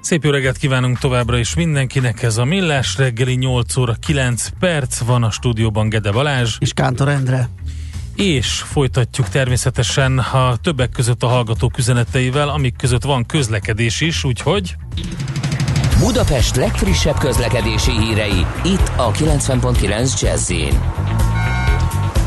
Szép jó reggelt kívánunk továbbra is mindenkinek, ez a Millás reggeli, 8 óra 9 perc van a stúdióban Gede Balázs. És Kántor Endre. És folytatjuk természetesen a többek között a hallgatók üzeneteivel, amik között van közlekedés is, úgyhogy... Budapest legfrissebb közlekedési hírei, itt a 90.9 Jazz-en.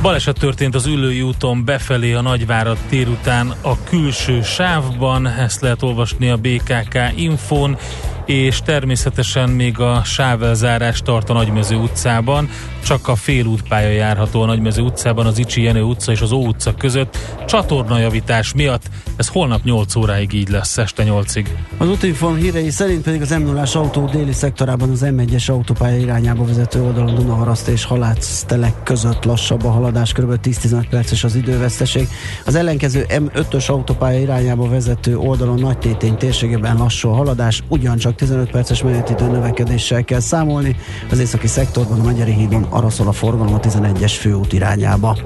Baleset történt az Üllői úton befelé a Nagyvárad tér után a külső sávban, ezt lehet olvasni a BKK infón, és természetesen még a sávelzárás tart a Nagymező utcában, csak a félútpálya járható a Nagymező utcában, az Icsi Jenő utca és az Ó utca között csatornajavítás miatt, ez holnap 8 óráig így lesz, este 8-ig. Az Útinform hírei szerint pedig az M0-ás autó déli szektorában az M1-es autópálya irányába vezető oldalon Dunaharaszti és Halásztelek között lassabb a haladás, kb. 10-15 perces az időveszteség. Az ellenkező M5-ös autópálya irányába vezető oldalon Nagytétény térségében lassú a haladás, ugyancsak 15 perces menetidő növekedéssel kell számolni. Az északi szektorban a Megyeri hídon arra szól a forgalom a 11-es főút irányába.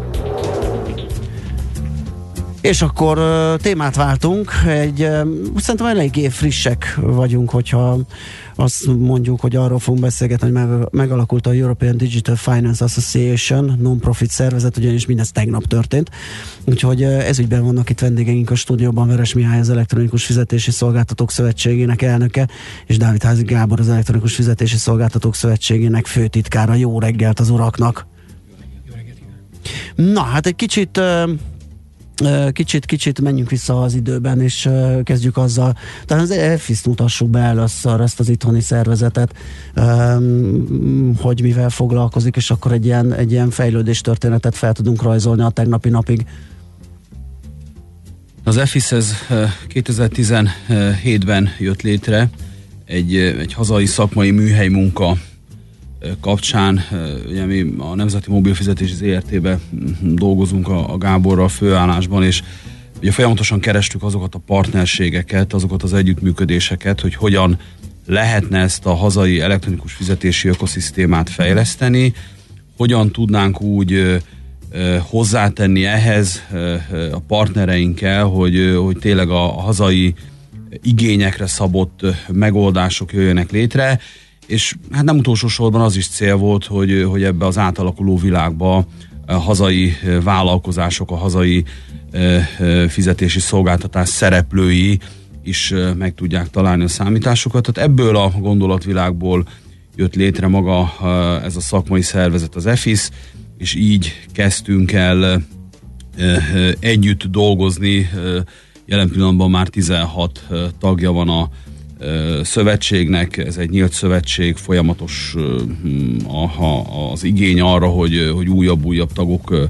És akkor témát váltunk, szerintem eléggé frissek vagyunk, hogyha azt mondjuk, hogy arról fogunk beszélgetni, hogy megalakult a European Digital Finance Association, non-profit szervezet, ugyanis mindez tegnap történt. Úgyhogy ezügyben vannak itt vendégeink a stúdióban, Veres Mihály, az Elektronikus Fizetési Szolgáltatók Szövetségének elnöke, és Dávid Házi Gábor, az Elektronikus Fizetési Szolgáltatók Szövetségének főtitkára. Jó reggelt az uraknak! Jó reggelt! Na, hát egy kicsit menjünk vissza az időben, és kezdjük azzal. Talán az EFISZ-t mutassuk be először, ezt az itthoni szervezetet, hogy mivel foglalkozik, és akkor egy ilyen fejlődéstörténetet fel tudunk rajzolni a tegnapi napig. Az EFISZ ez 2017-ben jött létre, egy hazai szakmai műhely munka kapcsán, ugye mi a Nemzeti Mobilfizetési Zrt-be dolgozunk a Gáborral főállásban, és ugye folyamatosan kerestük azokat a partnerségeket, azokat az együttműködéseket, hogy hogyan lehetne ezt a hazai elektronikus fizetési ökoszisztémát fejleszteni, hogyan tudnánk úgy hozzátenni ehhez a partnereinkkel, hogy tényleg a hazai igényekre szabott megoldások jöjjenek létre, és hát nem utolsó sorban az is cél volt, hogy ebbe az átalakuló világba a hazai vállalkozások, a hazai fizetési szolgáltatás szereplői is meg tudják találni a számításokat. Tehát ebből a gondolatvilágból jött létre maga ez a szakmai szervezet, az EFISZ, és így kezdtünk el együtt dolgozni. Jelen pillanatban már 16 tagja van a szövetségnek, ez egy nyílt szövetség, folyamatos az igény arra, hogy újabb tagok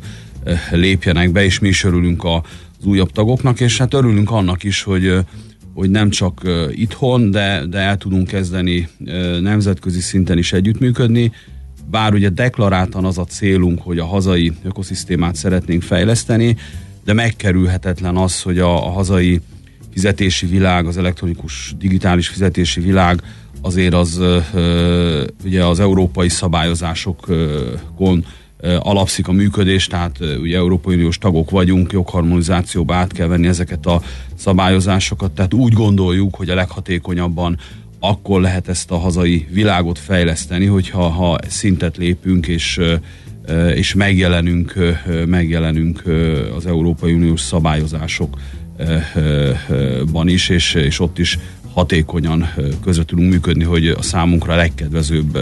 lépjenek be, és mi is örülünk az újabb tagoknak, és hát örülünk annak is, hogy nem csak itthon, de el tudunk kezdeni nemzetközi szinten is együttműködni, bár ugye deklaráltan az a célunk, hogy a hazai ökoszisztémát szeretnénk fejleszteni, de megkerülhetetlen az, hogy a hazai fizetési világ, az elektronikus digitális fizetési világ azért az ugye az európai szabályozásokon alapszik a működés, tehát ugye Európai Uniós tagok vagyunk, jogharmonizációba át kell venni ezeket a szabályozásokat, tehát úgy gondoljuk, hogy a leghatékonyabban akkor lehet ezt a hazai világot fejleszteni, hogyha szintet lépünk és megjelenünk az Európai Uniós szabályozások ban is, és ott is hatékonyan közre tudunk működni, hogy a számunkra legkedvezőbb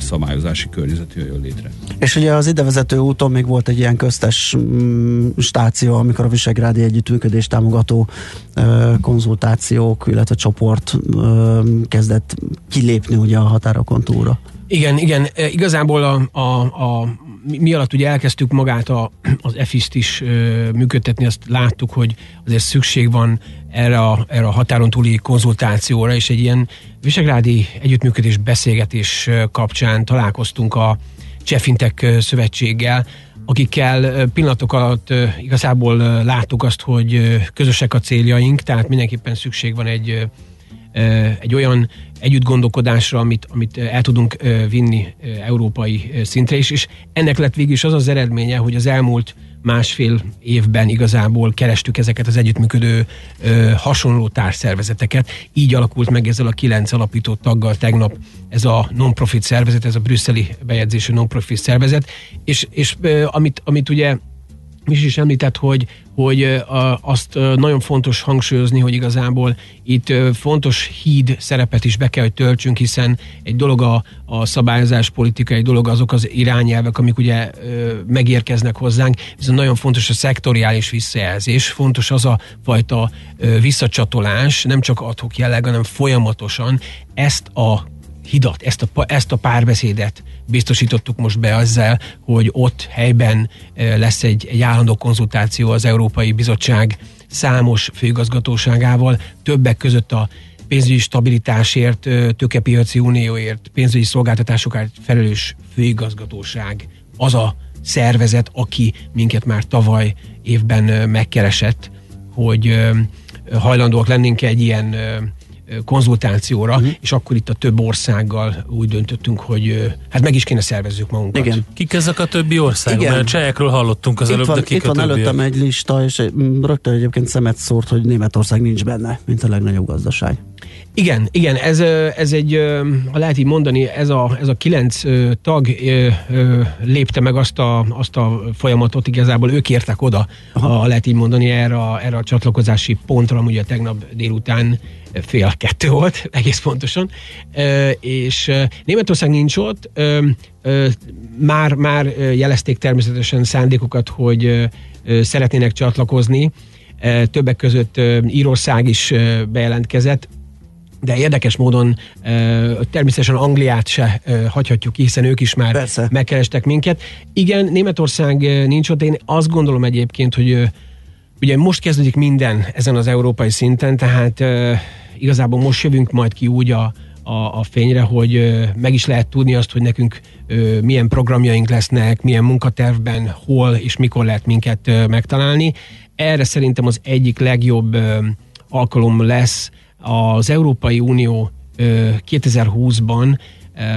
szabályozási környezet jöjjön létre. És ugye az idevezető úton még volt egy ilyen köztes stáció, amikor a Visegrádi Együttműködés támogató konzultációk, illetve csoport kezdett kilépni ugye a határokon túlra. Igen, igazából mi alatt ugye elkezdtük magát az EFISZ-t is működtetni, azt láttuk, hogy azért szükség van erre a határon túli konzultációra, és egy ilyen Visegrádi együttműködés beszélgetés kapcsán találkoztunk a Csefintek szövetséggel, akikkel pillanatok alatt igazából láttuk azt, hogy közösek a céljaink, tehát mindenképpen szükség van egy olyan együttgondolkodásra, amit el tudunk vinni európai szintre is, és ennek lett végül is az az eredménye, hogy az elmúlt másfél évben igazából kerestük ezeket az együttműködő hasonló társszervezeteket. Így alakult meg ezzel a 9 alapított taggal tegnap ez a non-profit szervezet, ez a brüsszeli bejegyzésű non-profit szervezet, és amit ugye Misi is említett, hogy azt nagyon fontos hangsúlyozni, hogy igazából itt fontos híd szerepet is be kell, hogy töltsünk, hiszen egy dolog a szabályozás politika, egy dolog azok az irányelvek, amik ugye megérkeznek hozzánk, viszont nagyon fontos a szektoriális visszajelzés, fontos az a fajta visszacsatolás, nem csak ad hoc jelleg, hanem folyamatosan ezt a hidat, ezt a párbeszédet biztosítottuk most be azzal, hogy ott helyben lesz egy állandó konzultáció az Európai Bizottság számos főigazgatóságával, többek között a pénzügyi stabilitásért, tőkepiaci unióért, pénzügyi szolgáltatásokért felelős főigazgatóság az a szervezet, aki minket már tavaly évben megkeresett, hogy hajlandóak lennénk egy ilyen konzultációra, és akkor itt a több országgal úgy döntöttünk, hogy hát meg is kéne szervezzük magunkat. Igen. Kik ezek a többi országok? Igen. Mert a csehekről hallottunk az előbb, de kik a többiek? Itt van előttem egy lista, és rögtön egyébként szemet szórt, hogy Németország nincs benne, mint a legnagyobb gazdaság. Igen, ez egy, ha lehet így mondani, ez a 9 tag lépte meg azt a folyamatot, igazából ők értek oda, ha lehet így mondani, erre a csatlakozási pontra, ugye tegnap délután 13:30 volt, egész pontosan, és Németország nincs ott, már jelezték természetesen szándékokat, hogy szeretnének csatlakozni, többek között Írország is bejelentkezett, de érdekes módon természetesen Angliát se hagyhatjuk ki, hiszen ők is már persze megkerestek minket. Igen, Németország nincs ott, én azt gondolom egyébként, hogy ugye most kezdődik minden ezen az európai szinten, tehát igazából most jövünk majd ki úgy a fényre, hogy meg is lehet tudni azt, hogy nekünk milyen programjaink lesznek, milyen munkatervben, hol és mikor lehet minket megtalálni. Erre szerintem az egyik legjobb alkalom lesz. Az Európai Unió 2020-ban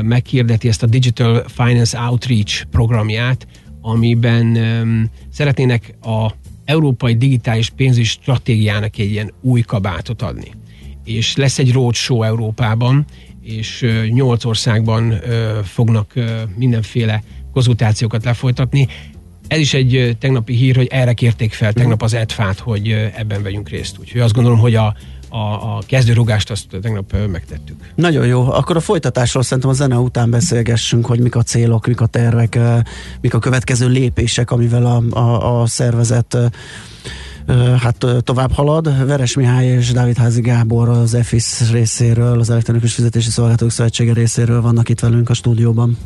meghirdeti ezt a Digital Finance Outreach programját, amiben szeretnének a európai digitális pénzügyi stratégiának egy ilyen új kabátot adni. És lesz egy roadshow Európában, és 8 országban fognak mindenféle konzultációkat lefolytatni. Ez is egy tegnapi hír, hogy erre kérték fel tegnap az EDFA-t, hogy ebben vegyünk részt. Úgyhogy azt gondolom, hogy a kezdőrugást azt tegnap megtettük. Nagyon jó. Akkor a folytatásról szerintem a zene után beszélgessünk, hogy mik a célok, mik a tervek, mik a következő lépések, amivel a szervezet hát tovább halad. Veres Mihály és Dávid Házi Gábor az EFISZ részéről, az Elektronikus Fizetési Szolgáltatók Szövetsége részéről vannak itt velünk a stúdióban.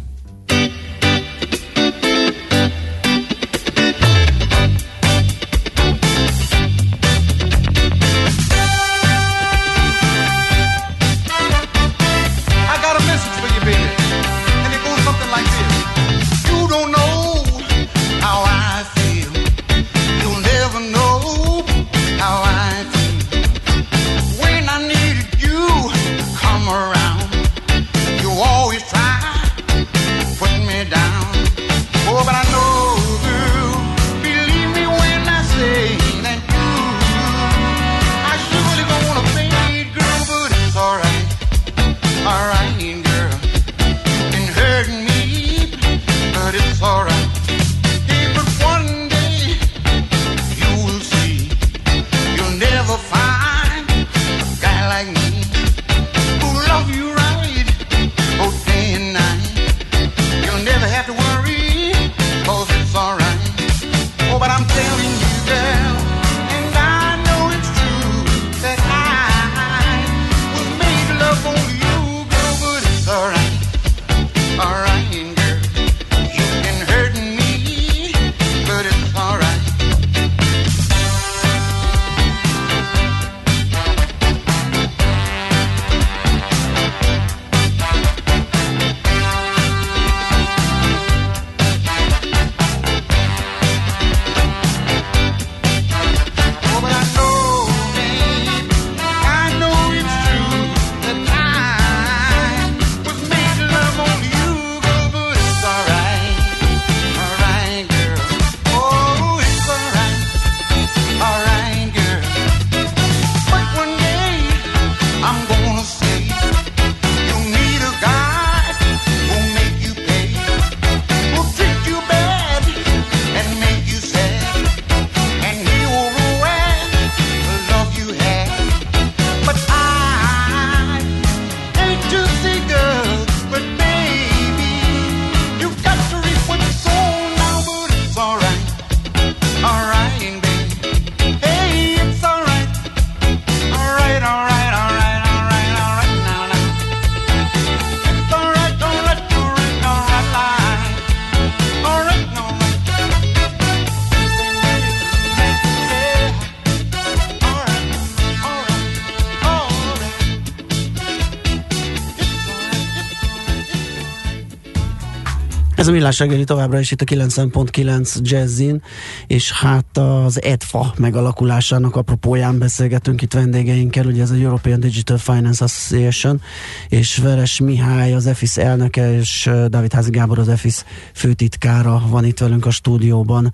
Ez a Millás reggeli továbbra is itt a 90.9 Jazzin, és hát az EDFA megalakulásának apropóján beszélgetünk itt vendégeinkkel, ugye ez a European Digital Finance Association, és Veres Mihály, az EFISZ elnöke, és Dávid Házi Gábor, az EFISZ főtitkára van itt velünk a stúdióban.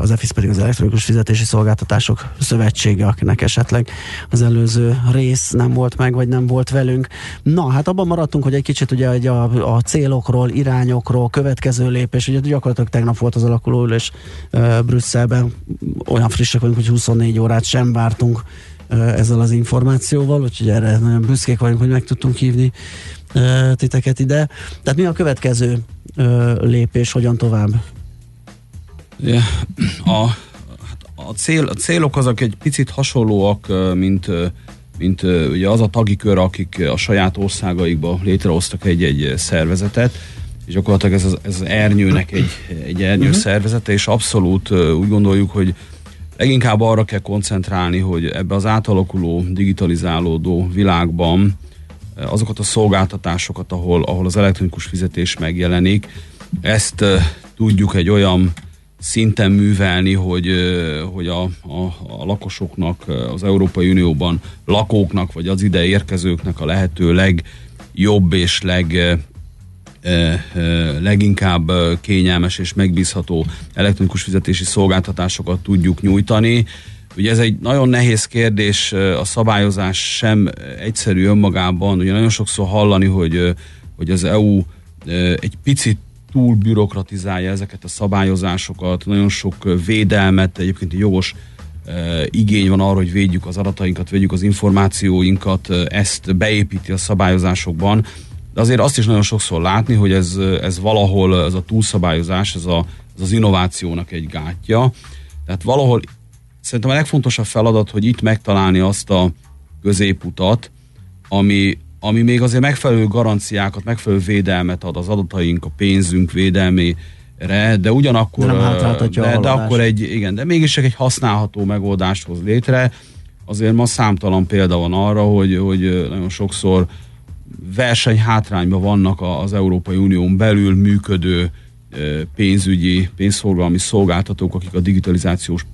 Az EFISZ pedig az Elektronikus Fizetési Szolgáltatások Szövetsége, akinek esetleg az előző rész nem volt meg, vagy nem volt velünk. Na, hát abban maradtunk, hogy egy kicsit ugye a célokról, irányokról, következő lépés, ugye gyakorlatilag tegnap volt az alakuló ülés Brüsszelben, olyan frissek vagyunk, hogy 24 órát sem vártunk ezzel az információval, úgyhogy erre nagyon büszkék vagyunk, hogy meg tudtunk hívni titeket ide. Tehát mi a következő lépés, hogyan tovább? A célok azok egy picit hasonlóak, mint ugye az a tagi kör, akik a saját országaikba létrehoztak egy szervezetet, és gyakorlatilag ez az ernyőnek egy ernyő szervezete, és abszolút úgy gondoljuk, hogy leginkább arra kell koncentrálni, hogy ebbe az átalakuló, digitalizálódó világban azokat a szolgáltatásokat, ahol az elektronikus fizetés megjelenik, ezt tudjuk egy olyan szinten művelni, hogy a lakosoknak, az Európai Unióban lakóknak, vagy az ide érkezőknek a lehető legjobb és leginkább kényelmes és megbízható elektronikus fizetési szolgáltatásokat tudjuk nyújtani. Ugye ez egy nagyon nehéz kérdés, a szabályozás sem egyszerű önmagában, ugye nagyon sokszor hallani, hogy az EU egy picit túl bürokratizálja ezeket a szabályozásokat, nagyon sok védelmet, egyébként jogos igény van arra, hogy védjük az adatainkat, védjük az információinkat, ezt beépíti a szabályozásokban, de azért azt is nagyon sokszor látni, hogy ez valahol, ez a túlszabályozás, ez az innovációnak egy gátja. Tehát valahol szerintem a legfontosabb feladat, hogy itt megtalálni azt a középutat, ami még azért megfelelő garanciákat, megfelelő védelmet ad az adataink, a pénzünk védelmére, de ugyanakkor de mégis csak egy használható megoldást hoz létre. Azért ma számtalan példa van arra, hogy nagyon sokszor versenyhátrányban vannak az Európai Unión belül működő pénzforgalmi szolgáltatók, akik a digitalizációs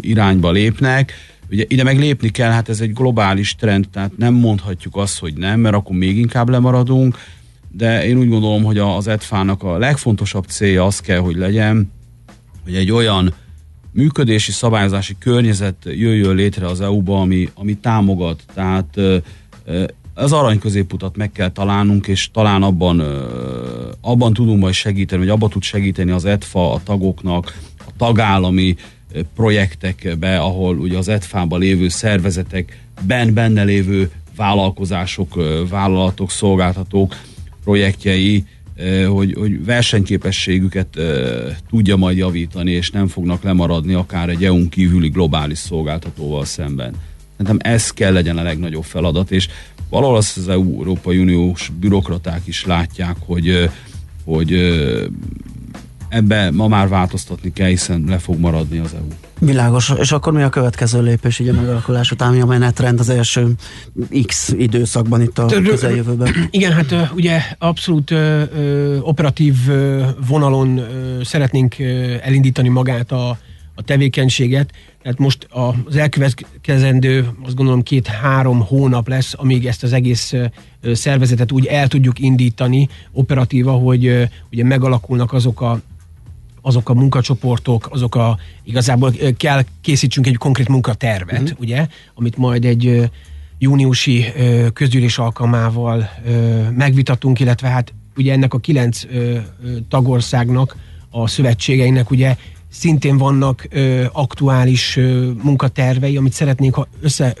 irányba lépnek. Ugye ide meg lépni kell, hát ez egy globális trend, tehát nem mondhatjuk azt, hogy nem, mert akkor még inkább lemaradunk, de én úgy gondolom, hogy az EDFA-nak a legfontosabb célja az kell, hogy legyen, hogy egy olyan működési, szabályozási környezet jöjjön létre az EU-ba, ami támogat, tehát az arany középutat meg kell találnunk, és talán abban tudunk majd segíteni, vagy abban tud segíteni az EDFA a tagoknak, a tagállami projektekbe, ahol ugye az EDFA-ban lévő szervezetek, benne lévő vállalkozások, vállalatok, szolgáltatók projektjei, hogy versenyképességüket tudja majd javítani, és nem fognak lemaradni akár egy EU-n kívüli globális szolgáltatóval szemben. Szerintem ez kell legyen a legnagyobb feladat, és valahol azt az Európai Uniós bürokraták is látják, hogy ebbe ma már változtatni kell, hiszen le fog maradni az EU. Világos. És akkor mi a következő lépés, így a megalakulás után, mi a menetrend az első X időszakban itt a közeljövőben? Igen, hát ugye abszolút operatív vonalon szeretnénk elindítani magát a tevékenységet. Tehát most az elkövetkezendő, azt gondolom 2-3 hónap lesz, amíg ezt az egész szervezetet úgy el tudjuk indítani operatíva, hogy ugye megalakulnak azok a munkacsoportok, igazából kell készítsünk egy konkrét munkatervet, ugye, amit majd egy júniusi közgyűlés alkalmával megvitatunk, illetve hát ugye ennek a 9 tagországnak, a szövetségeinek ugye szintén vannak aktuális munkatervei, amit szeretnénk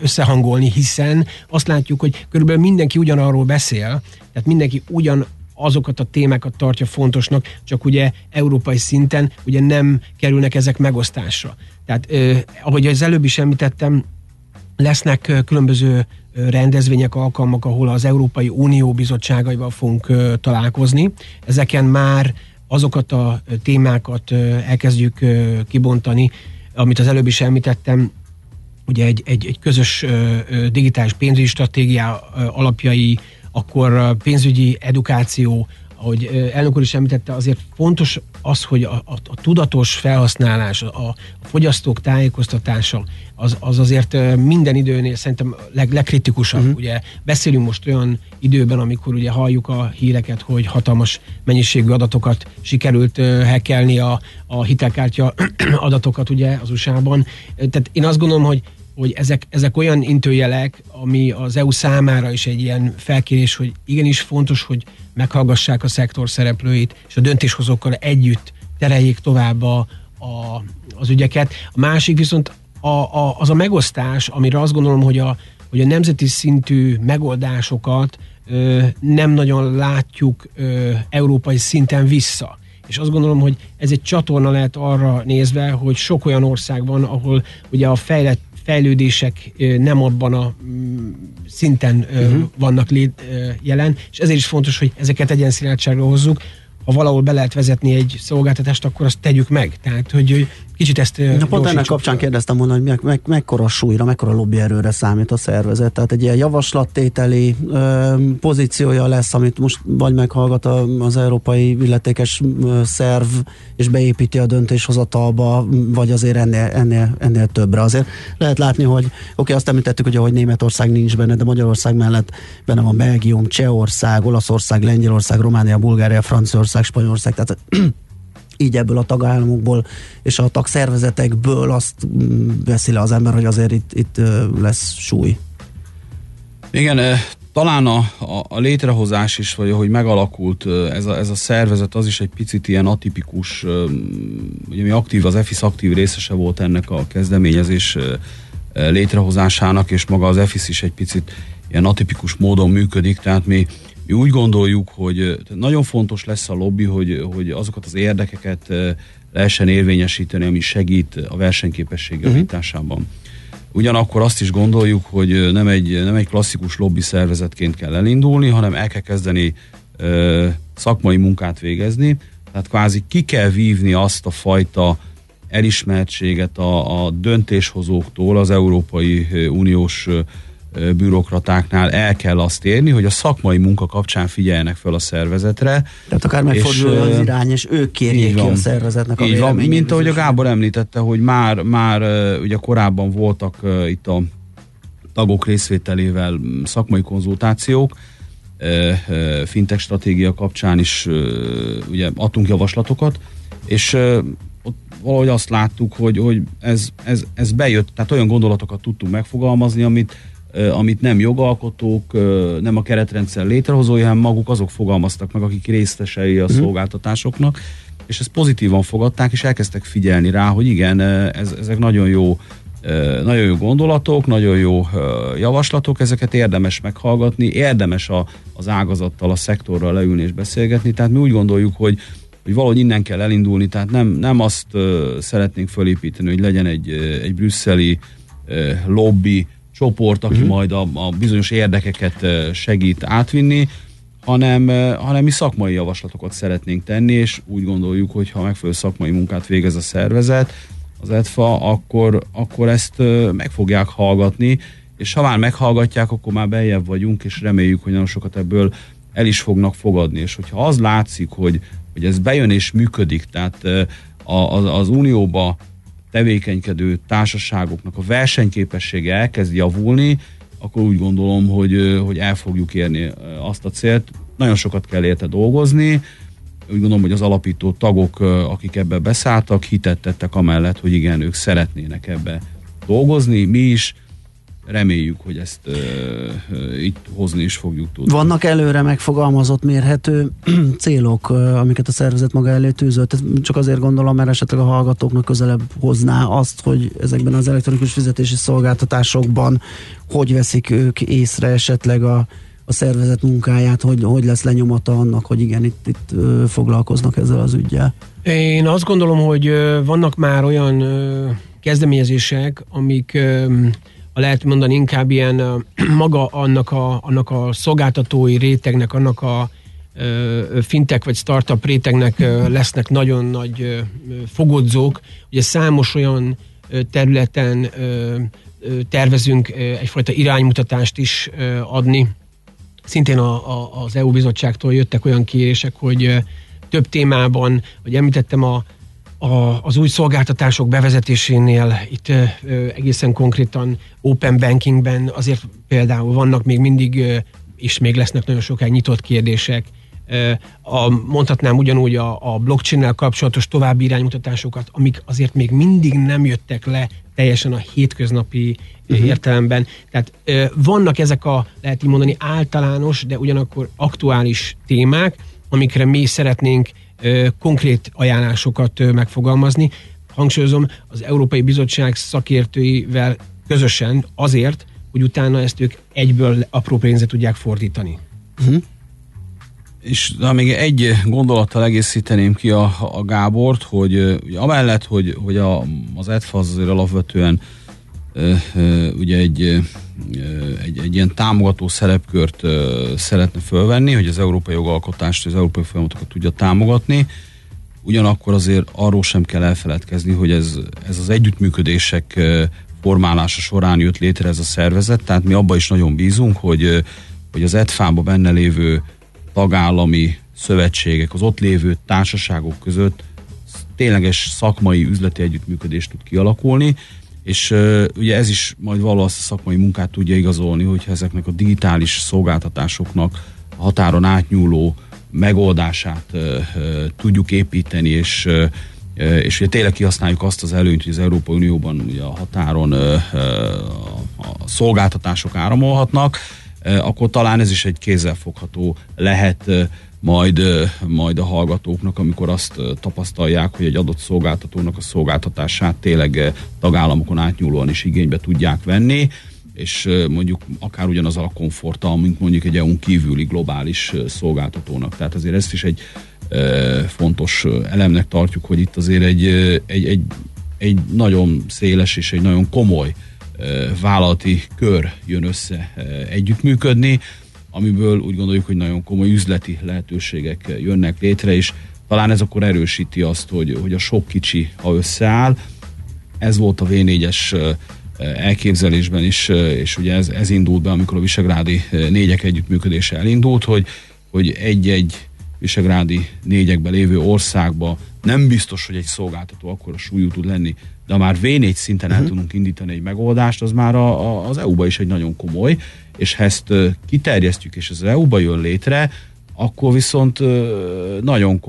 összehangolni, hiszen azt látjuk, hogy körülbelül mindenki ugyanarról beszél, tehát mindenki azokat a témákat tartja fontosnak, csak ugye európai szinten ugye nem kerülnek ezek megosztásra. Tehát ahogy az előbb is említettem, lesznek különböző rendezvények, alkalmak, ahol az Európai Unió bizottságaival fogunk találkozni. Ezeken már azokat a témákat elkezdjük kibontani, amit az előbb is említettem, ugye egy közös digitális pénzügyi stratégia alapjai, akkor pénzügyi edukáció, ahogy elnök úr is említette, azért fontos az, hogy a tudatos felhasználás, a fogyasztók tájékoztatása, az azért minden időnél szerintem legkritikusabb. Ugye beszélünk most olyan időben, amikor ugye halljuk a híreket, hogy hatalmas mennyiségű adatokat sikerült hackelni, a hitelkártya adatokat ugye az USA-ban. Tehát én azt gondolom, hogy ezek olyan intőjelek, ami az EU számára is egy ilyen felkérés, hogy igenis fontos, hogy meghallgassák a szektor szereplőit, és a döntéshozókkal együtt tereljék tovább az ügyeket. A másik viszont az a megosztás, amire azt gondolom, hogy a nemzeti szintű megoldásokat nem nagyon látjuk európai szinten vissza. És azt gondolom, hogy ez egy csatorna lehet arra nézve, hogy sok olyan ország van, ahol ugye a fejlődések nem abban a szinten vannak jelen, és ezért is fontos, hogy ezeket egyensúlyosságra hozzuk. Ha valahol be lehet vezetni egy szolgáltatást, akkor azt tegyük meg. Tehát, hogy kicsit ezt... De pont ennek kapcsán kérdeztem volna, hogy mekkora súlyra, mekkora lobbyerőre számít a szervezet. Tehát egy ilyen javaslattételi pozíciója lesz, amit most vagy meghallgat az európai illetékes szerv, és beépíti a döntéshozatalba, vagy azért ennél többre. Azért lehet látni, hogy oké, azt említettük, hogy ahogy Németország nincs benne, de Magyarország mellett benne van Belgium, Csehország, Olaszország, Lengyelország, Románia, Bulgária, Franciaország, Spanyolország, tehát így ebből a tagállamokból és a tagszervezetekből azt veszi le az ember, hogy azért itt lesz súly. Igen, talán a létrehozás is, vagy ahogy megalakult ez a szervezet, az is egy picit ilyen atipikus, ugye mi aktív, az EFISZ aktív részese volt ennek a kezdeményezés létrehozásának, és maga az EFISZ is egy picit ilyen atipikus módon működik, tehát mi úgy gondoljuk, hogy nagyon fontos lesz a lobby, hogy azokat az érdekeket lehessen érvényesíteni, ami segít a versenyképesség javításában. Ugyanakkor azt is gondoljuk, hogy nem egy klasszikus lobby szervezetként kell elindulni, hanem el kell kezdeni szakmai munkát végezni, tehát kvázi ki kell vívni azt a fajta elismertséget a döntéshozóktól, az Európai Uniós bürokratáknál el kell azt érni, hogy a szakmai munka kapcsán figyeljenek fel a szervezetre. Tehát akár megfordulja az irány, és ők kérjék ki a szervezetnek a véleményét. Mint ahogy a Gábor említette, hogy már ugye korábban voltak itt a tagok részvételével szakmai konzultációk, fintech stratégia kapcsán is ugye adtunk javaslatokat, és valahogy azt láttuk, hogy ez bejött, tehát olyan gondolatokat tudtunk megfogalmazni, amit nem jogalkotók, nem a keretrendszer létrehozói, hanem maguk azok fogalmaztak meg, akik részesei a szolgáltatásoknak, és ezt pozitívan fogadták, és elkezdtek figyelni rá, hogy igen, ezek nagyon jó gondolatok, nagyon jó javaslatok, ezeket érdemes meghallgatni, érdemes az ágazattal, a szektorral leülni és beszélgetni, tehát mi úgy gondoljuk, hogy valahogy innen kell elindulni, tehát nem azt szeretnénk fölépíteni, hogy legyen egy brüsszeli lobby csoport, aki majd a bizonyos érdekeket segít átvinni, hanem mi szakmai javaslatokat szeretnénk tenni, és úgy gondoljuk, hogy ha megfelelő szakmai munkát végez a szervezet, az EDFA, akkor ezt meg fogják hallgatni, és ha már meghallgatják, akkor már beljebb vagyunk, és reméljük, hogy nagyon sokat ebből el is fognak fogadni. És hogyha az látszik, hogy ez bejön és működik, tehát az unióba tevékenykedő társaságoknak a versenyképessége elkezd javulni, akkor úgy gondolom, hogy el fogjuk érni azt a célt. Nagyon sokat kell érte dolgozni. Úgy gondolom, hogy az alapító tagok, akik ebbe beszálltak, hitet tettek amellett, hogy igen, ők szeretnének ebbe dolgozni. Mi is reméljük, hogy ezt itt hozni is fogjuk tudni. Vannak előre megfogalmazott mérhető célok, amiket a szervezet maga elé tűzött. Csak azért gondolom, mert esetleg a hallgatóknak közelebb hozná azt, hogy ezekben az elektronikus fizetési szolgáltatásokban hogy veszik ők észre esetleg a szervezet munkáját, hogy lesz lenyomata annak, hogy igen, itt foglalkoznak ezzel az üggyel. Én azt gondolom, hogy vannak már olyan kezdeményezések, amik lehet mondani inkább ilyen maga annak a szolgáltatói rétegnek, annak a fintech vagy startup rétegnek lesznek nagyon nagy fogodzók. Ugye számos olyan területen tervezünk egyfajta iránymutatást is adni szintén az EU bizottságtól jöttek olyan kérések, hogy több témában, hogy említettem az új szolgáltatások bevezetésénél, itt egészen konkrétan open bankingben azért például vannak még mindig, és még lesznek nagyon sokáig nyitott kérdések. Mondhatnám ugyanúgy a blockchain-nel kapcsolatos további iránymutatásokat, amik azért még mindig nem jöttek le teljesen a hétköznapi értelemben. Tehát vannak ezek a, lehet így mondani, általános, de ugyanakkor aktuális témák, amikre mi szeretnénk konkrét ajánlásokat megfogalmazni. Hangsúlyozom, az Európai Bizottság szakértőivel közösen azért, hogy utána ezt ők egyből apró pénzre tudják fordítani. Uh-huh. És még egy gondolattal egészíteném ki a Gábort, hogy ugye, amellett, hogy az EDFA azért alapvetően ugye egy ilyen támogató szerepkört szeretne fölvenni, hogy az európai jogalkotást, az európai folyamatokat tudja támogatni, ugyanakkor azért arról sem kell elfeledkezni, hogy ez az együttműködések formálása során jött létre ez a szervezet, tehát mi abban is nagyon bízunk, hogy az EDFA-ba benne lévő tagállami szövetségek, az ott lévő társaságok között tényleges szakmai, üzleti együttműködést tud kialakulni, és ugye ez is majd valahol azt a szakmai munkát tudja igazolni, hogyha ezeknek a digitális szolgáltatásoknak a határon átnyúló megoldását tudjuk építeni, és ugye tényleg kihasználjuk azt az előnyt, hogy az Európai Unióban ugye a határon a szolgáltatások áramolhatnak, akkor talán ez is egy kézzelfogható lehet majd a hallgatóknak, amikor azt tapasztalják, hogy egy adott szolgáltatónak a szolgáltatását tényleg tagállamokon átnyúlóan is igénybe tudják venni, és mondjuk akár ugyanazzal a komforttal, mint mondjuk egy EU-n kívüli globális szolgáltatónak. Tehát azért ezt is egy fontos elemnek tartjuk, hogy itt azért egy nagyon széles és egy nagyon komoly vállalati kör jön össze együttműködni, amiből úgy gondoljuk, hogy nagyon komoly üzleti lehetőségek jönnek létre, és talán ez akkor erősíti azt, hogy a sok kicsi, ha összeáll. Ez volt a V4-es elképzelésben is, és ugye ez indult be, amikor a visegrádi négyek együttműködése elindult, hogy egy-egy visegrádi négyekben lévő országban nem biztos, hogy egy szolgáltató akkora súlyú tud lenni, de már V4 szinten el tudunk indítani egy megoldást, az már az EU-ba is egy nagyon komoly, és ha ezt kiterjesztjük, és az EU-ba jön létre, akkor viszont nagyon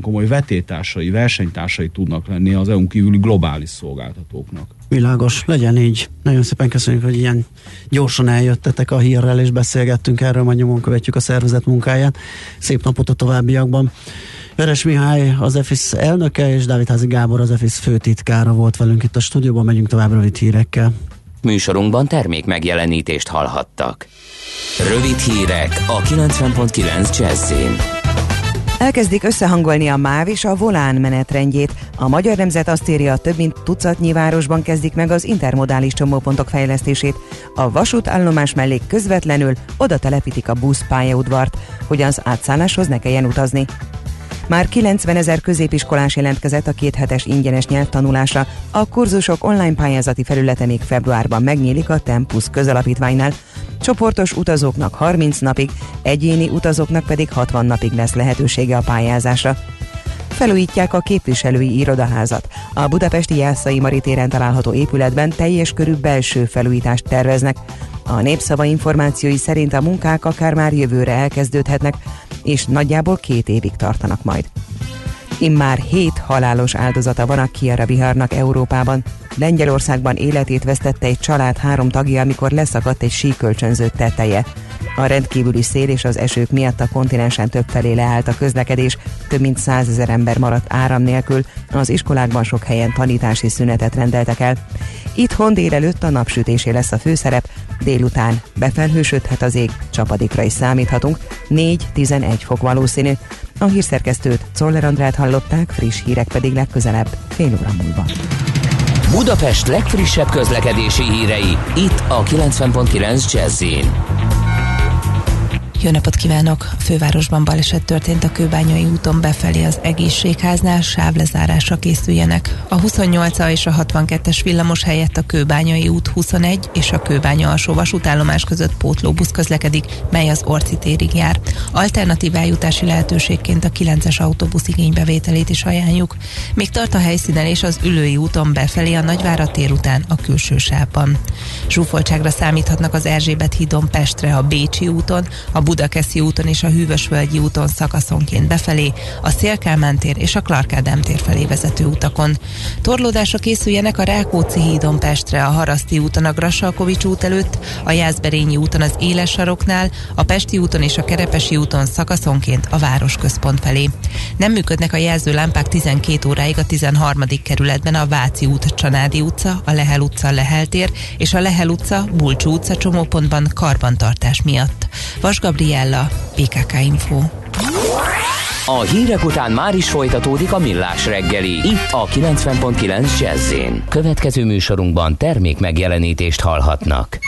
komoly vetétársai, versenytársai tudnak lenni az EU-n kívüli globális szolgáltatóknak. Világos, legyen így. Nagyon szépen köszönjük, hogy ilyen gyorsan eljöttetek a hírrel, és beszélgettünk erről, majd nyomon követjük a szervezet munkáját. Szép napot a továbbiakban. Veres Mihály, az EFISZ elnöke, és Dávid Házi Gábor, az EFISZ főtitkára volt velünk itt a stúdióban, megyünk tovább rövid hírekkel. Műsorunkban termék megjelenítést hallhattak. Rövid hírek a 90.9 Jazzin. Elkezdik összehangolni a MÁV és a Volán menetrendjét. A Magyar Nemzet azt írja, több mint tucatnyi városban kezdik meg az intermodális csomópontok fejlesztését. A vasútállomás mellé közvetlenül oda telepítik a buszpályaudvart, hogy az átszálláshoz ne kelljen utazni. Már 90 000 középiskolás jelentkezett a 2 hetes ingyenes nyelvtanulásra. A kurzusok online pályázati felülete még februárban megnyílik a Tempus közalapítványnál. Csoportos utazóknak 30 napig, egyéni utazóknak pedig 60 napig lesz lehetősége a pályázásra. Felújítják a képviselői irodaházat. A budapesti Jászai Mari téren található épületben teljes körű belső felújítást terveznek. A Népszava információi szerint a munkák akár már jövőre elkezdődhetnek, és nagyjából 2 évig tartanak majd. Immár 7 halálos áldozata van a Kiara-viharnak Európában. Lengyelországban életét vesztette egy család 3 tagja, amikor leszakadt egy síkölcsönző teteje. A rendkívüli szél és az esők miatt a kontinensen több felé leállt a közlekedés, több mint 100 000 ember maradt áram nélkül, az iskolákban sok helyen tanítási szünetet rendeltek el. Itthon délelőtt a napsütésé lesz a főszerep, délután befelhősödhet az ég, csapadékra is számíthatunk, 4-11 fok valószínű. A hírszerkesztőt, Czoller Andrát hallották, friss hírek pedig legközelebb, fél óra múlva. Budapest legfrissebb közlekedési hírei, itt a 90.9 Jazz-in. Jó napot kívánok! A fővárosban baleset történt a Kőbányai úton befelé az egészségháznál, sávlezárásra készüljenek. A 28-a és a 62-es villamos helyett a Kőbányai út 21 és a Kőbánya alsó vasútállomás között pótlóbusz közlekedik, mely az Orci térig jár. Alternatív eljutási lehetőségként a 9-es autóbusz igénybevételét is ajánljuk. Még tart a helyszínen és az Üllői úton befelé a Nagyvárad tér után a külső sávban. Zsúfoltságra számíthatnak az Erzsébet hídon Pestre, a Bécsi úton, a Budakeszi úton és a Hűvösvölgyi úton szakaszonként befelé, a Széll-Kálmán tér és a Clark Ádám tér felé vezető utakon. Torlódásra készüljenek a Rákóczi hídon Pestre, a Haraszti úton a Grassalkovics út előtt, a Jászberényi úton az Éles saroknál, a Pesti úton és a Kerepesi úton szakaszonként a városközpont felé. Nem működnek a jelzőlámpák 12 óráig a 13. kerületben a Váci út, Csanádi utca, a Lehel utca, Lehel tér és a Lehel utca, Bulcsú utca csomópontban karbantartás miatt. Vas Gabriella, BKK Info. A hírek után már is folytatódik a Millás reggeli. Itt a 90.9 Jazz-en. Következő műsorunkban termék megjelenítést hallhatnak.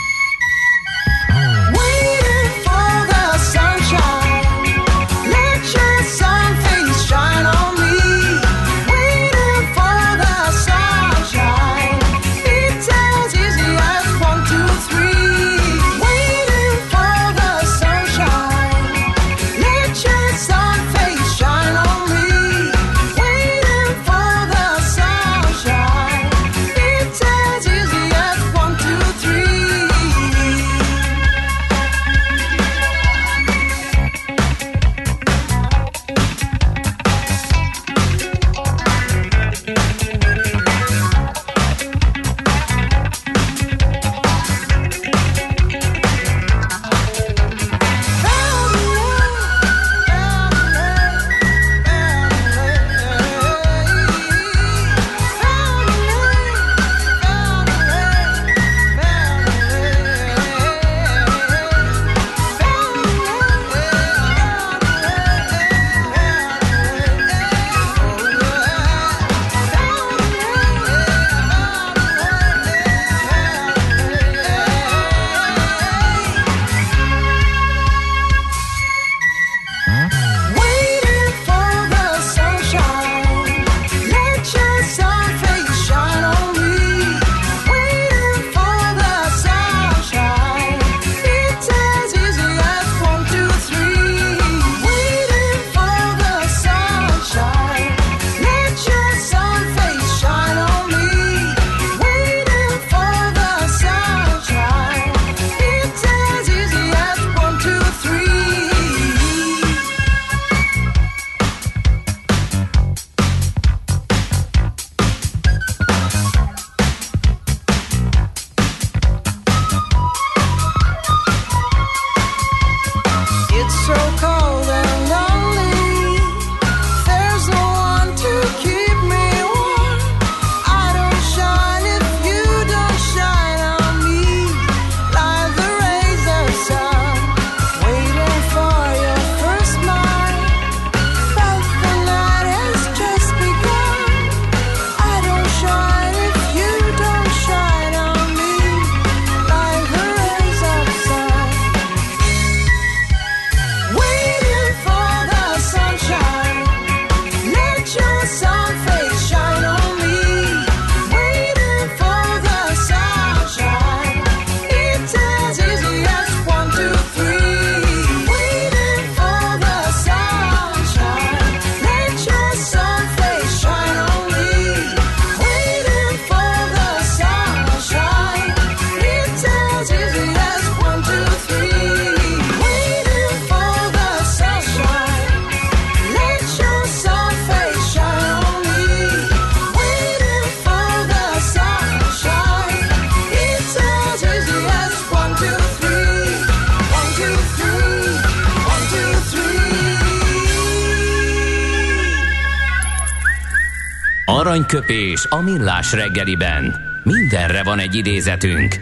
Aranyköpés a Millás reggeliben. Mindenre van egy idézetünk.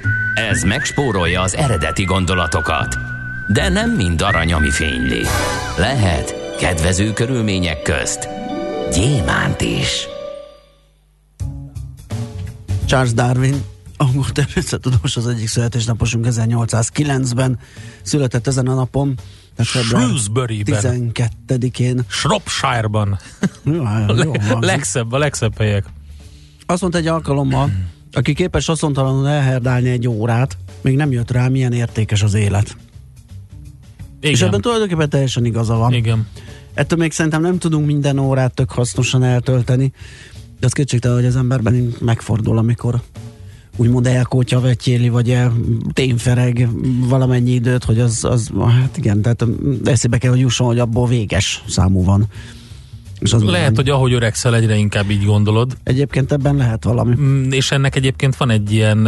Ez megspórolja az eredeti gondolatokat. De nem mind arany, ami fényli. Lehet kedvező körülmények közt gyémánt is. Charles Darwin, angol természettudós, az egyik születésnaposunk 1809-ben született ezen a napon. Shrewsbury-ben. 12-én. Shropshire-ban. A legszebb helyek. Azt mondta egy alkalommal, aki képes haszontalanul elherdálni egy órát, még nem jött rá, milyen értékes az élet. Igen. És ebben tulajdonképpen teljesen igaza van. Igen. Ettől még szerintem nem tudunk minden órát tök hasznosan eltölteni, de az kétségtelen, hogy az emberben megfordul, amikor úgymond elkótya vetjéli, vagy tényfereg valamennyi időt, hogy az hát igen, tehát eszébe kell, hogy jusson, hogy abból véges számú van. És az lehet, hogy ahogy öregszel, egyre inkább így gondolod. Egyébként ebben lehet valami. És ennek egyébként van egy ilyen,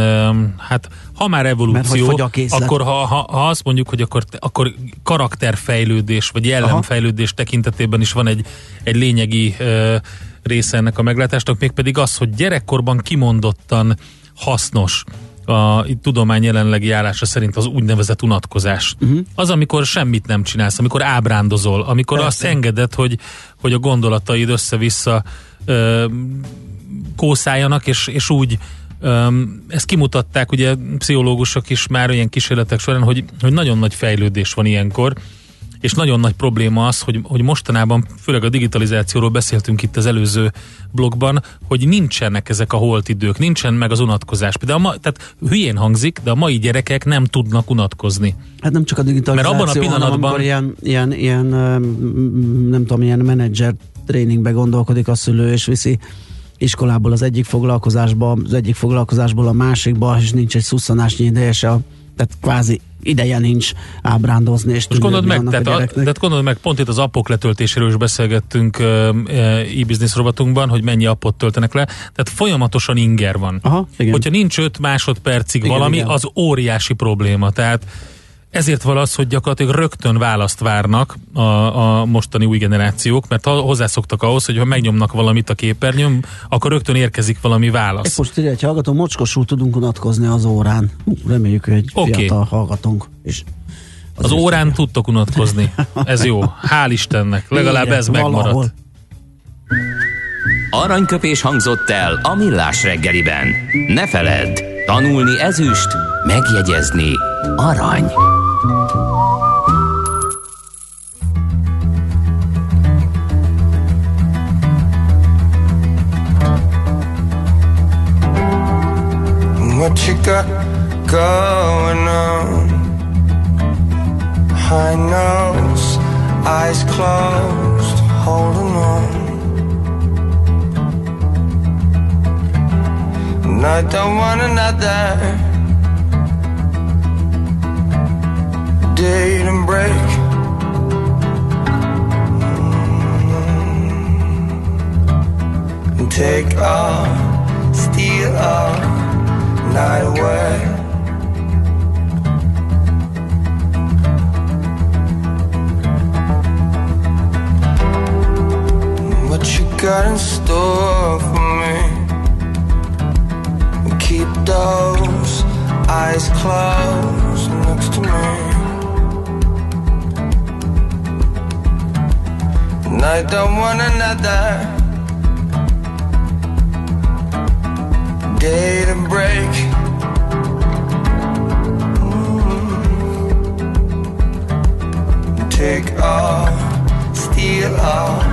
hát ha már evolúció, akkor ha azt mondjuk, hogy akkor karakterfejlődés, vagy jellemfejlődés tekintetében is van egy lényegi része ennek a meglátásnak, mégpedig az, hogy gyerekkorban kimondottan hasznos a tudomány jelenlegi állása szerint az úgynevezett unatkozás. Uh-huh. Az, amikor semmit nem csinálsz, amikor ábrándozol, amikor Persze. Azt engeded, hogy a gondolataid össze-vissza kószáljanak, és úgy ezt kimutatták, ugye pszichológusok is már olyan kísérletek során, hogy nagyon nagy fejlődés van ilyenkor, és nagyon nagy probléma az, hogy mostanában, főleg a digitalizációról beszéltünk itt az előző blogban, hogy nincsenek ezek a holtidők, nincsen meg az unatkozás. Tehát hülyén hangzik, de a mai gyerekek nem tudnak unatkozni. Hát nem csak a digitalizáció, mert abban a pillanatban, amikor ilyen nem tudom, ilyen menedzser tréningbe gondolkodik a szülő, és viszi iskolából az egyik foglalkozásba, az egyik foglalkozásból a másikba, és nincs egy szusszanásnyi ideje se, tehát kvázi ideje nincs ábrándozni, és tudni, meg, tehát gondolod meg, pont itt az appok letöltéséről is beszélgettünk e-business robotunkban, hogy mennyi appot töltenek le, tehát folyamatosan inger van. Aha, hogyha nincs 5 másodpercig valami, az óriási probléma, tehát ezért van az, hogy gyakorlatilag rögtön választ várnak a mostani új generációk, mert hozzászoktak ahhoz, hogy ha megnyomnak valamit a képernyőn, akkor rögtön érkezik valami válasz. Most írja egy hallgató, mocskosul tudunk unatkozni az órán. Reméljük, hogy egy fiatal hallgatónk is. Az órán jel. Tudtok unatkozni. Ez jó. Hál' Istennek. Legalább igen, ez megmaradt. Valahol. Aranyköpés hangzott el a Millás reggeliben. Ne feledd, tanulni ezüst, megjegyezni arany. What you got going on? High nose, eyes closed, holding on. And I don't want another date and break. And take off, steal off, night away. What you got in store for me? Keep those eyes closed next to me. And I don't want another day to break. Take off, steal off,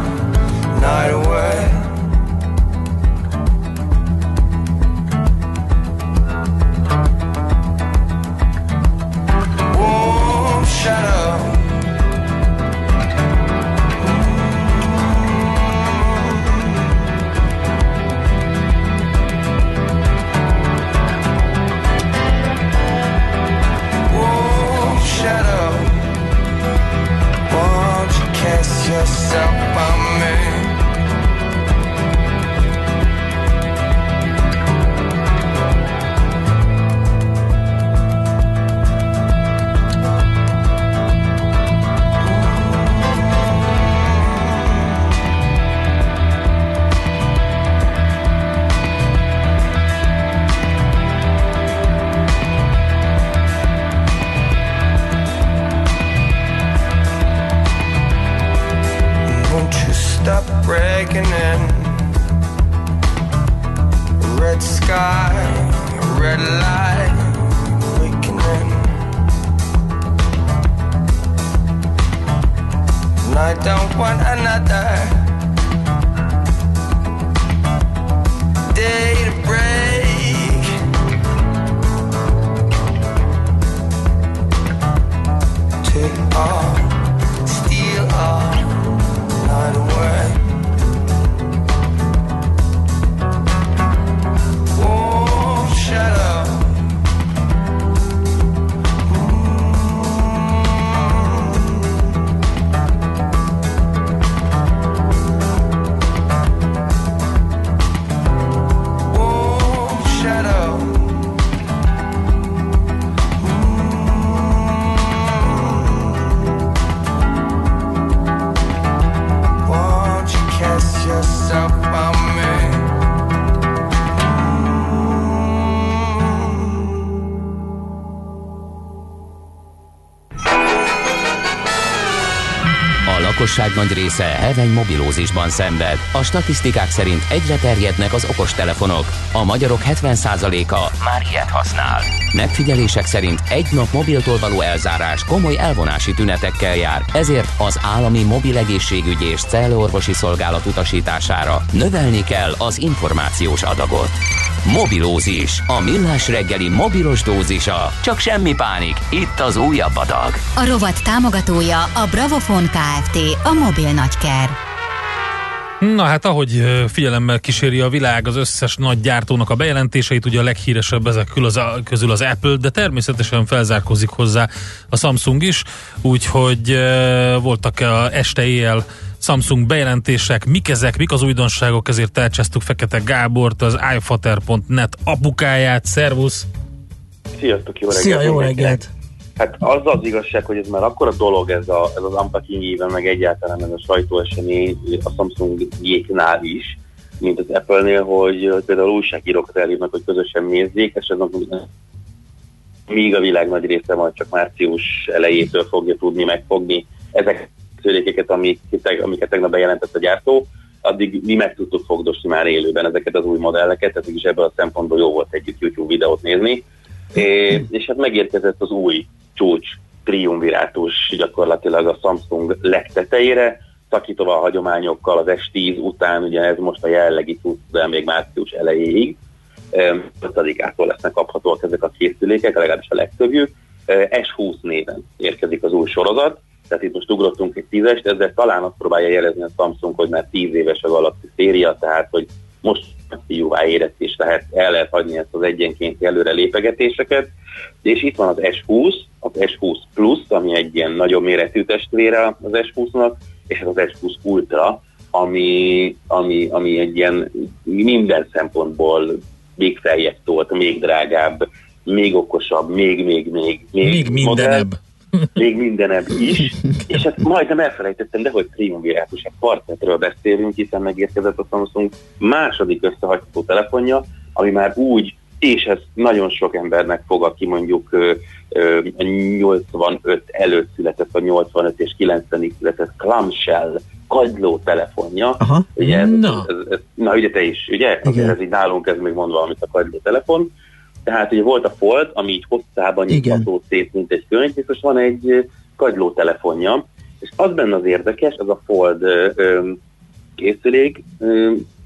night away. Warm shadow. Yourself by me. Stop breaking in. Red sky, red light, waking in. I don't want another day to break. Take all, steal all, not a word. Won't shut up. A lakosság nagy része heveny mobilózisban szenved. A statisztikák szerint egyre terjednek az okostelefonok. A magyarok 70%-a már ilyet használ. Megfigyelések szerint egy nap mobiltól való elzárás komoly elvonási tünetekkel jár, ezért az állami mobil egészségügyi és cellorvosi szolgálat utasítására növelni kell az információs adagot. Mobilózis, a millás reggeli mobilos dózisa. Csak semmi pánik, itt az újabb adag. A rovat támogatója a Bravofon Kft., a mobil nagyker. Na hát, ahogy figyelemmel kíséri a világ az összes nagy gyártónak a bejelentéseit, ugye a leghíresebb ezek közül az Apple, de természetesen felzárkózik hozzá a Samsung is, úgyhogy voltak este-éjjel Samsung bejelentések, mik ezek, mik az újdonságok, ezért telcseztük Fekete Gábort, az iFutter.net apukáját. Szervusz! Sziasztok, jó reggelt! Szia, jó reggelt! Hát az az igazság, hogy ez már akkora dolog, ez az unpacking éven, meg egyáltalán ez a sajtóesemény a Samsungjéknál is, mint az Apple-nél, hogy például újságírókat elhívnak, hogy közösen nézzék, és ez még a világ nagy része majd csak március elejétől fogja tudni megfogni ezek szőrékeket, amiket tegnap bejelentett a gyártó, addig mi meg tudtuk fogdosni már élőben ezeket az új modelleket, ezek is ebből a szempontból jó volt együtt YouTube videót nézni, és hát megérkezett az új csúcs triumvirátus gyakorlatilag a Samsung legtetejére, szakítóval a hagyományokkal az S10 után, ugye ez most a jelenlegi csúcs, de még március elejéig, 5-ától lesznek kaphatóak ezek a készülékek, legalábbis a legtöbbjük, S20 néven érkezik az új sorozat, tehát itt most ugrottunk egy 10-est, ezzel talán azt próbálja jelezni a Samsung, hogy már 10 éves a Galaxy széria, tehát hogy most jóvá érett, és tehát el lehet hagyni ezt az egyenkénti előre lépegetéseket, és itt van az S20, az S20 Plus, ami egy ilyen nagyobb méretű testvére az S20-nak, és ez az S20 Ultra, ami egy ilyen minden szempontból még feljebb tolt, még drágább, még okosabb, még mindenebb. Még mindenebb is, és hát majdnem elfelejtettem, de hogy triumvirátus, egy partnerről beszélünk, hiszen megérkezett a Samsung második összehajtható telefonja, ami már úgy, és ez nagyon sok embernek fog, aki mondjuk 85 előtt született, a 85 és 90-ig született clamshell kagyló telefonja. Aha. Ugye ez, ugye te is, ugye? Igen. Ez így nálunk, ez még mond valamit a kagyló telefon. Tehát ugye volt a Fold, ami így hosszában nyitható szét, mint egy könyv, és most van egy kagyló telefonja, és az benne az érdekes, az a Fold készülék,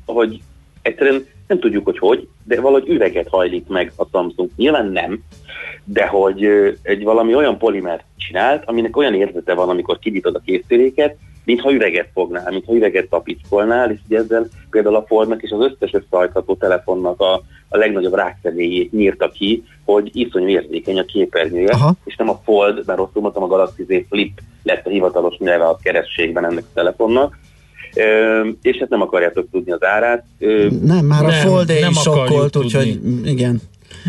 hogy egyszerűen nem tudjuk, hogy, de valahogy üveget hajlik meg a Samsung. Nyilván nem, de hogy egy valami olyan polimert csinált, aminek olyan érzete van, amikor kinyitod a készüléket, mintha üveget fognál, mintha üveget tapicskolnál, és ugye ezzel például a Fordnak és az összes összehajtható telefonnak a legnagyobb rákfenéjét nyírta ki, hogy iszonyú érzékeny a képernyője, és nem a Fold, mert rosszul mondtam, a Galaxy Z Flip lett a hivatalos neve a kerességben ennek a telefonnak, és hát nem akarjátok tudni az árát. Nem, már a Fold is sokkolt, úgyhogy igen.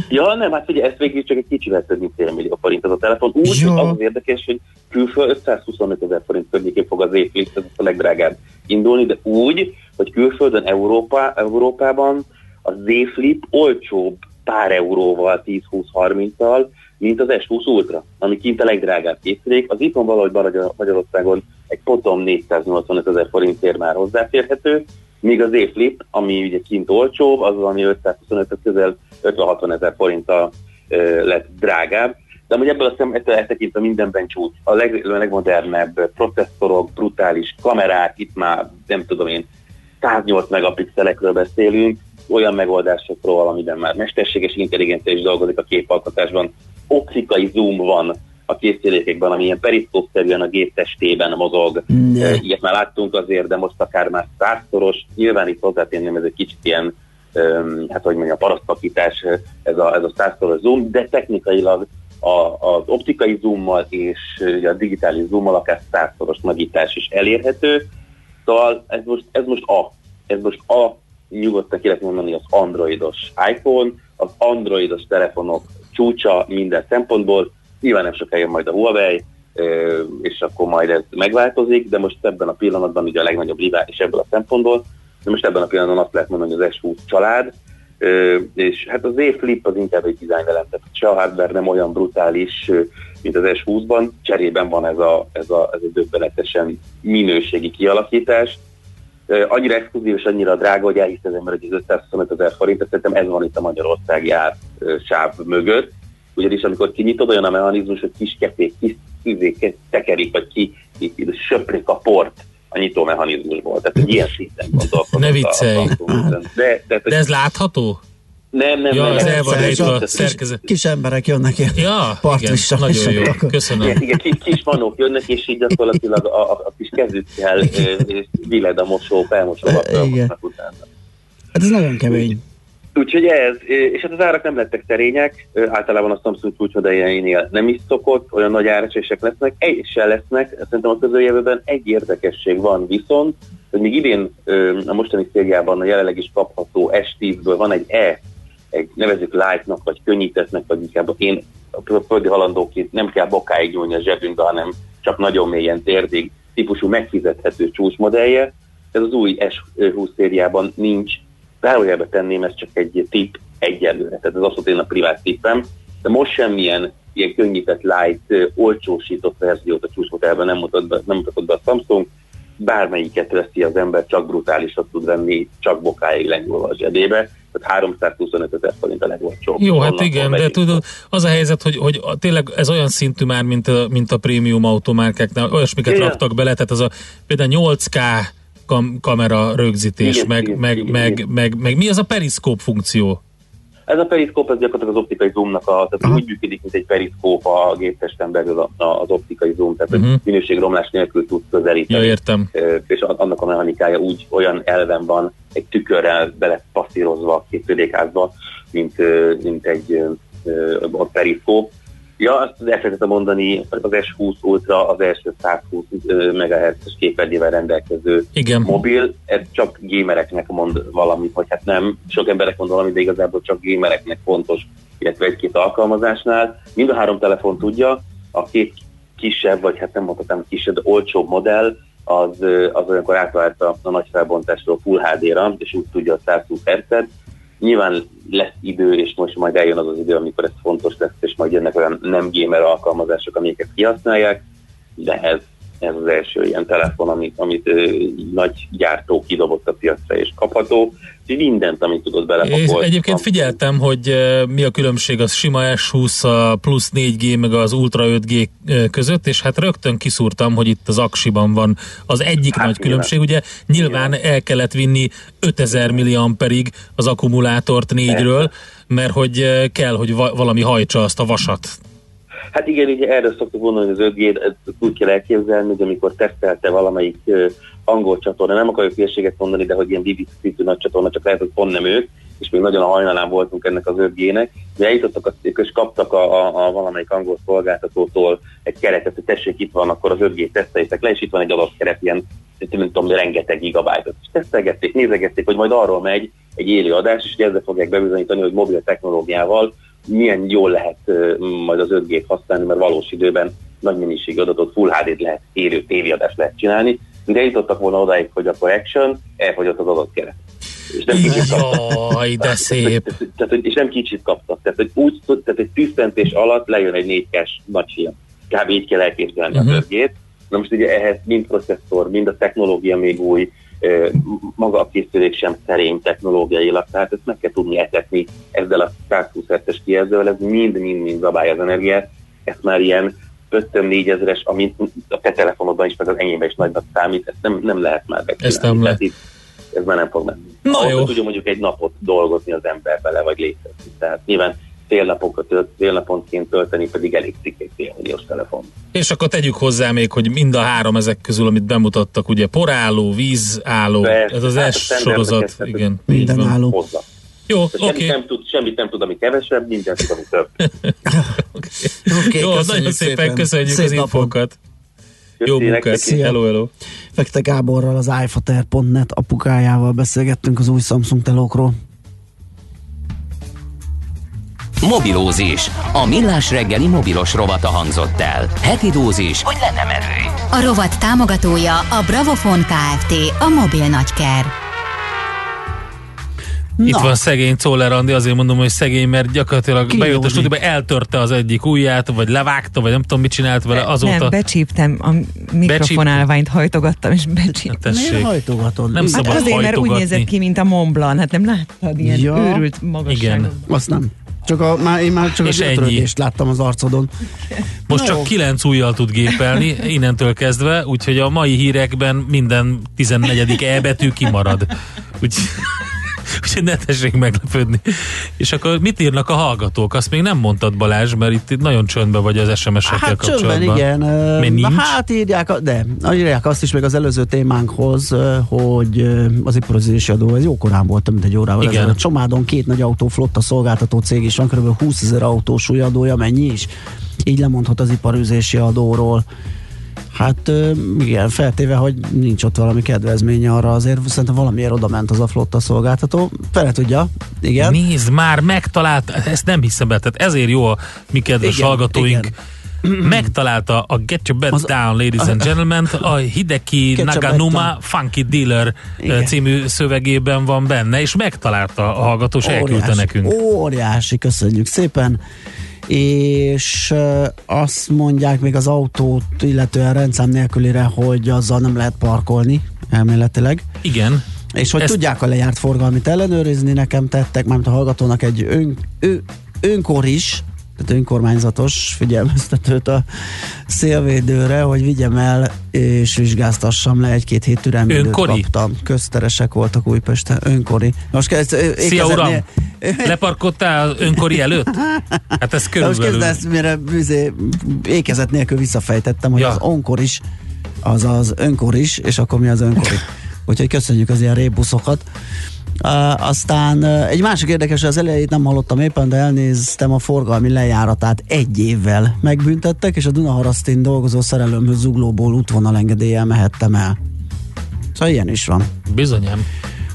Ja, nem, hát ugye ezt végül csak egy kicsivel több mint 1 millió forint az a telefon. Úgy, hogy az érdekes, hogy külföldön 525 000 forint környékén fog az Z Flip, ez a legdrágább indulni, de úgy, hogy külföldön, Európában a Z Flip olcsóbb pár euróval, 10-20-30-tal, mint az S20 Ultra, ami kint a legdrágább készülék. Az itthon valahogy Magyarországon egy potom 485 000 forintért már hozzáférhető, míg az Z Flip, ami ugye kint olcsóbb, az, ami 525-től közel 50-60 ezer forinttal lett drágább. De amúgy ebből aztán eltekintve mindenben csúcs. A legmodernebb processzorok, brutális kamerák, itt már nem tudom én, 108 megapixelekről beszélünk, olyan megoldásokról, amiben már mesterséges intelligencia is dolgozik a képalkotásban. Optikai zoom van a készülékekben, ami ilyen periszkópszerűen a gép testében mozog. Ilyet már láttunk azért, de most akár már 100-szoros. Nyilván itt hozzátenném, ez egy kicsit ilyen, hát hogy mondjam, parasztpakítás, ez a 100-szoros zoom, de technikailag az optikai zoommal és a digitális zoommal akár 100-szoros nagyítás is elérhető. Szóval ez most nyugodtan ki lehet mondani az androidos iPhone, az androidos telefonok csúcsa minden szempontból. Nyilván nem soká jön majd a Huawei, és akkor majd ez megváltozik, de most ebben a pillanatban ugye a legnagyobb rivál is ebből a szempontból, de most ebben a pillanatban azt lehet mondani, hogy az S20 család, és hát az Z Flip az inkább egy dizájnelem, tehát se a hardware nem olyan brutális, mint az S20-ban, cserében van ez a döbbenetesen minőségi kialakítás. Annyira exkluzív és annyira drága, hogy elhiszem, hogy ez 525 000 forint, szerintem ez van itt a magyarországi ársáv mögött, ugyanis amikor kinyitod, olyan a mechanizmus, hogy kis tekerik, vagy söprik a port a nyitó mechanizmusból. Tehát egy ilyen szinten gondolkodott. Ne viccelj! De ez látható? Nem. Ja, ez elvarázsa a szerkezet. Kis emberek jönnek ilyen partvissal. Nagyon jó, köszönöm. Igen, kis manók jönnek, és így gyakorlatilag a kis kezükkel viled a mosó, felmosogatnak utána. Hát ez nagyon kemény. Úgyhogy ez, és hát az árak nem lettek szerények, általában a Samsung kulcsmodelljeinél nem is szokott, olyan nagy áresések lesznek, szerintem a közeljövőben egy érdekesség van viszont, hogy még idén a mostani szériában a jelenleg is kapható S10-ből van egy nevezzük light-nak, vagy könnyítettnek, vagy inkább én a földi halandóként nem kell bokáig nyúlni a zsebünkbe, hanem csak nagyon mélyen térdig típusú megfizethető csúcsmodellje. Ez az új S20 szériában nincs. Zárójelbe tenném, ez csak egy tipp egyelőre, tehát ez abszolút én a privát tippem, de most semmilyen ilyen könnyített light, olcsósított verziót a csúcsmodellben nem mutatott be a Samsung, bármelyiket veszi az ember, csak brutálisat tud venni, csak bokáig lenyúlva a zsebébe, tehát 325 000 forint a legolcsóbb. Jó, hát igen, de tudod, az a helyzet, hogy tényleg ez olyan szintű már, mint a prémium automárkáknál, olyasmiket raktak bele, tehát az a például 8K kamera rögzítés, meg mi az a periszkóp funkció? Ez a periszkóp, ez gyakorlatilag az optikai zoomnak tehát úgy működik, mint egy periszkóp a géptesten belül az optikai zoom, tehát minőségromlás nélkül tud közelíteni. Ja, értem. És annak a mechanikája úgy olyan elven van, egy tükörrel belepasszírozva a képülékházba, mint egy periszkóp. Ja, azt elfelejtettem mondani, az S20 Ultra az első 120 MHz-es képernyővel rendelkező mobil, ez csak gémereknek mond valamit, vagy hát nem, sok emberek mond valamit, de igazából csak gémereknek fontos, illetve egy-két alkalmazásnál. Mind a három telefon tudja, a két kisebb, vagy hát nem mondhatom kisebb, de olcsóbb modell, az olyankor átvált a nagy felbontástól Full HD-ra, és úgy tudja a 120 Hz-et. Nyilván lesz idő, és most majd eljön az idő, amikor ez fontos lesz, és majd jönnek olyan nem gamer alkalmazások, amiket kihasználják, de ez az első ilyen telefon, amit nagy gyártó kidobott a piacra, és kapható. Úgyhogy mindent, amit tudod belepakolni. Egyébként figyeltem, hogy mi a különbség az sima S20, a plusz 4G, meg az Ultra 5G között, és hát rögtön kiszúrtam, hogy itt az aksiban van az egyik nagy különbség. Ugye nyilván el kellett vinni 5000 milliamperig az akkumulátort 4-ről, mert hogy kell, hogy valami hajtsa azt a vasat. Hát igen, ugye erről szoktuk gondolni, hogy az 5G-t úgy kell elképzelni, hogy amikor tesztelte valamelyik angol csatorna, nem akarjuk hülyeséget mondani, de hogy ilyen BBC-tű nagy csatorna, csak lehet, hogy pont nem ők, és még nagyon a hajnalán voltunk ennek az 5G-nek, de eljutottak és kaptak a valamelyik angol szolgáltatótól egy keretet, hogy tessék, itt van, akkor az 5G-t teszteljétek le, és itt van egy adott keret, ilyen, nem tudom, rengeteg gigabájtot. És tesztelgették, nézegették, hogy majd arról megy egy élő adás, és ezzel fogják bebizonyítani, hogy mobil technológiával milyen jól lehet majd az 5G-t használni, mert valós időben nagy mennyiségű adatot, Full HD-t lehet, élő tévéadást lehet csinálni, de eljutottak volna odáig, hogy a action elfogyott az adatkeret. Jaj, de szép! És nem kicsit kaptak. Tehát egy tűztentés alatt lejön egy 4K-s nagy film. Kb. Így kell elképzelni az 5G-t. Na most ugye ehhez mind processzor, mind a technológia még új, maga a készülék sem szerény technológiailag, tehát ezt meg kell tudni etetni ezzel a 120 Hz-es kijelzővel, ez mind-mind-mind zabálja az energiát, ezt már ilyen 5-4 ezeres, amit a te telefonodban is, meg az enyémben is nagynak számít, ezt nem lehet már megcsinálni. Ez már nem fog menni. Ahhoz tudja mondjuk egy napot dolgozni az ember bele, vagy létezni. Tehát nyilván félnaponként tölteni pedig elég egy félmilliós telefon. És akkor tegyük hozzá még, hogy mind a három ezek közül, amit bemutattak, ugye porálló, vízálló, ez az S sorozat, igen. Minden álló. Hozzá. Jó, okay. Semmit nem tud, ami kevesebb, minden tud, ami több. Okay, jó, nagyon szépen köszönjük szép az infókat. Jó munkát, hello. Fekte Gáborral, az iFutter.net apukájával beszélgettünk az új Samsung telókról. Mobilózis. A millás reggeli mobilos rovata hangzott el. Heti dózis, hogy lenne merő. A rovat támogatója a Bravofon Kft. A mobil nagyker. Itt van szegény Czoller Andi, azért mondom, hogy szegény, mert gyakorlatilag bejött a stúdióba, eltörte az egyik ujját, vagy levágta, vagy nem tudom, mit csinált vele azóta. Nem, becsíptem, a mikrofonálványt hajtogattam, és becsíptem. Miért hajtogatod? Nem szabad azért, hajtogatni. Mert úgy nézett ki, mint a Mont Blanc, hát nem láttad ilyen őrült magasságot. Azt nem. Csak én már csak az ötrödést láttam az arcodon. Most csak 9 ujjal tud gépelni, innentől kezdve, úgyhogy a mai hírekben minden 14. E betű kimarad. Úgyhogy ne tessék meglepődni. És akkor mit írnak a hallgatók? Azt még nem mondtad, Balázs, mert itt nagyon csöndben vagy az SMS-ekkel kapcsolatban. Csöndben, igen. Írják azt is még az előző témánkhoz, hogy az iparüzési adó, ez jókorán volt, mint egy órával. Igen. A Csomádon 2 nagy autóflotta szolgáltató cég is van, kb. 20 000 autós új adója, mennyi is? Így lemondhat az iparüzési adóról. Hát igen, feltéve, hogy nincs ott valami kedvezménye arra, azért szerintem valamiért oda ment az a flotta szolgáltató. Fele tudja, igen. Nézd, már megtalálta, ezt nem hiszem el, tehát ezért jó a mi kedves hallgatóink. Igen. Megtalálta a Get Your Bed Down, Ladies and Gentlemen, a Hideki Naganuma Funky Dealer című szövegében van benne, és megtalálta a hallgató, és elküldte nekünk. Óriási, köszönjük szépen. És azt mondják még az autót, illetően rendszám nélkülire, hogy azzal nem lehet parkolni, elméletileg. Igen. És hogy tudják a lejárt forgalmit ellenőrizni, nekem tettek, mármint a hallgatónak egy önkormányzatos figyelmeztetőt a szélvédőre, hogy vigyem el és vizsgáztassam le, 1-2 hét türelmidőt kaptam. Közteresek voltak Újpesten, önkori. Szia uram! Leparkoltál önkori előtt? Hát ez körülbelül. Most ezt mire ékezet nélkül visszafejtettem, hogy az onkor is, az az önkor is, és akkor mi az önkori. Úgyhogy köszönjük az ilyen rébuszokat. Aztán egy másik érdekes, az elejét nem hallottam éppen, de elnéztem a forgalmi lejáratát 1 évvel megbüntettek, és a Dunaharasztin dolgozó szerelőmhöz Zuglóból útvonalengedéllyel mehettem el. Szóval ilyen is van. Bizonyám.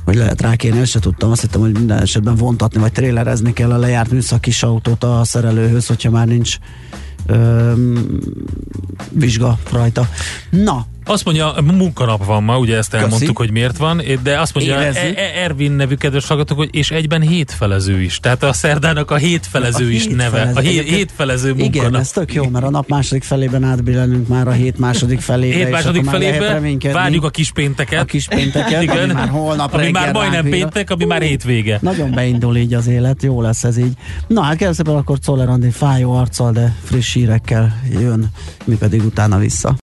Hogy lehet rákérni, ezt se tudtam, azt hittem, hogy minden esetben vontatni, vagy trélerezni kell a lejárt műszakis autót a szerelőhöz, hogyha már nincs vizsga rajta. Na, azt mondja, munkanap van ma, ugye ezt elmondtuk, hogy miért van, de azt mondja Ervin nevű kedves hallgatók, hogy és egyben hétfelező is. Tehát a szerdának a hétfelező is neve. A hétfelező munkanap. Igen, ez tök jó, mert a nap második felében átbillenünk már a hét második felében. Hét második felében várjuk a kispénteket. A kispénteket, igen, ami már holnap reggel. Ami már majdnem péntek, ami már hétvége. Nagyon beindul így az élet, jó lesz ez így. Na hát kérdezőben akkor Czoller Andi fájó arccal, de friss hírekkel jön, mi pedig utána vissza.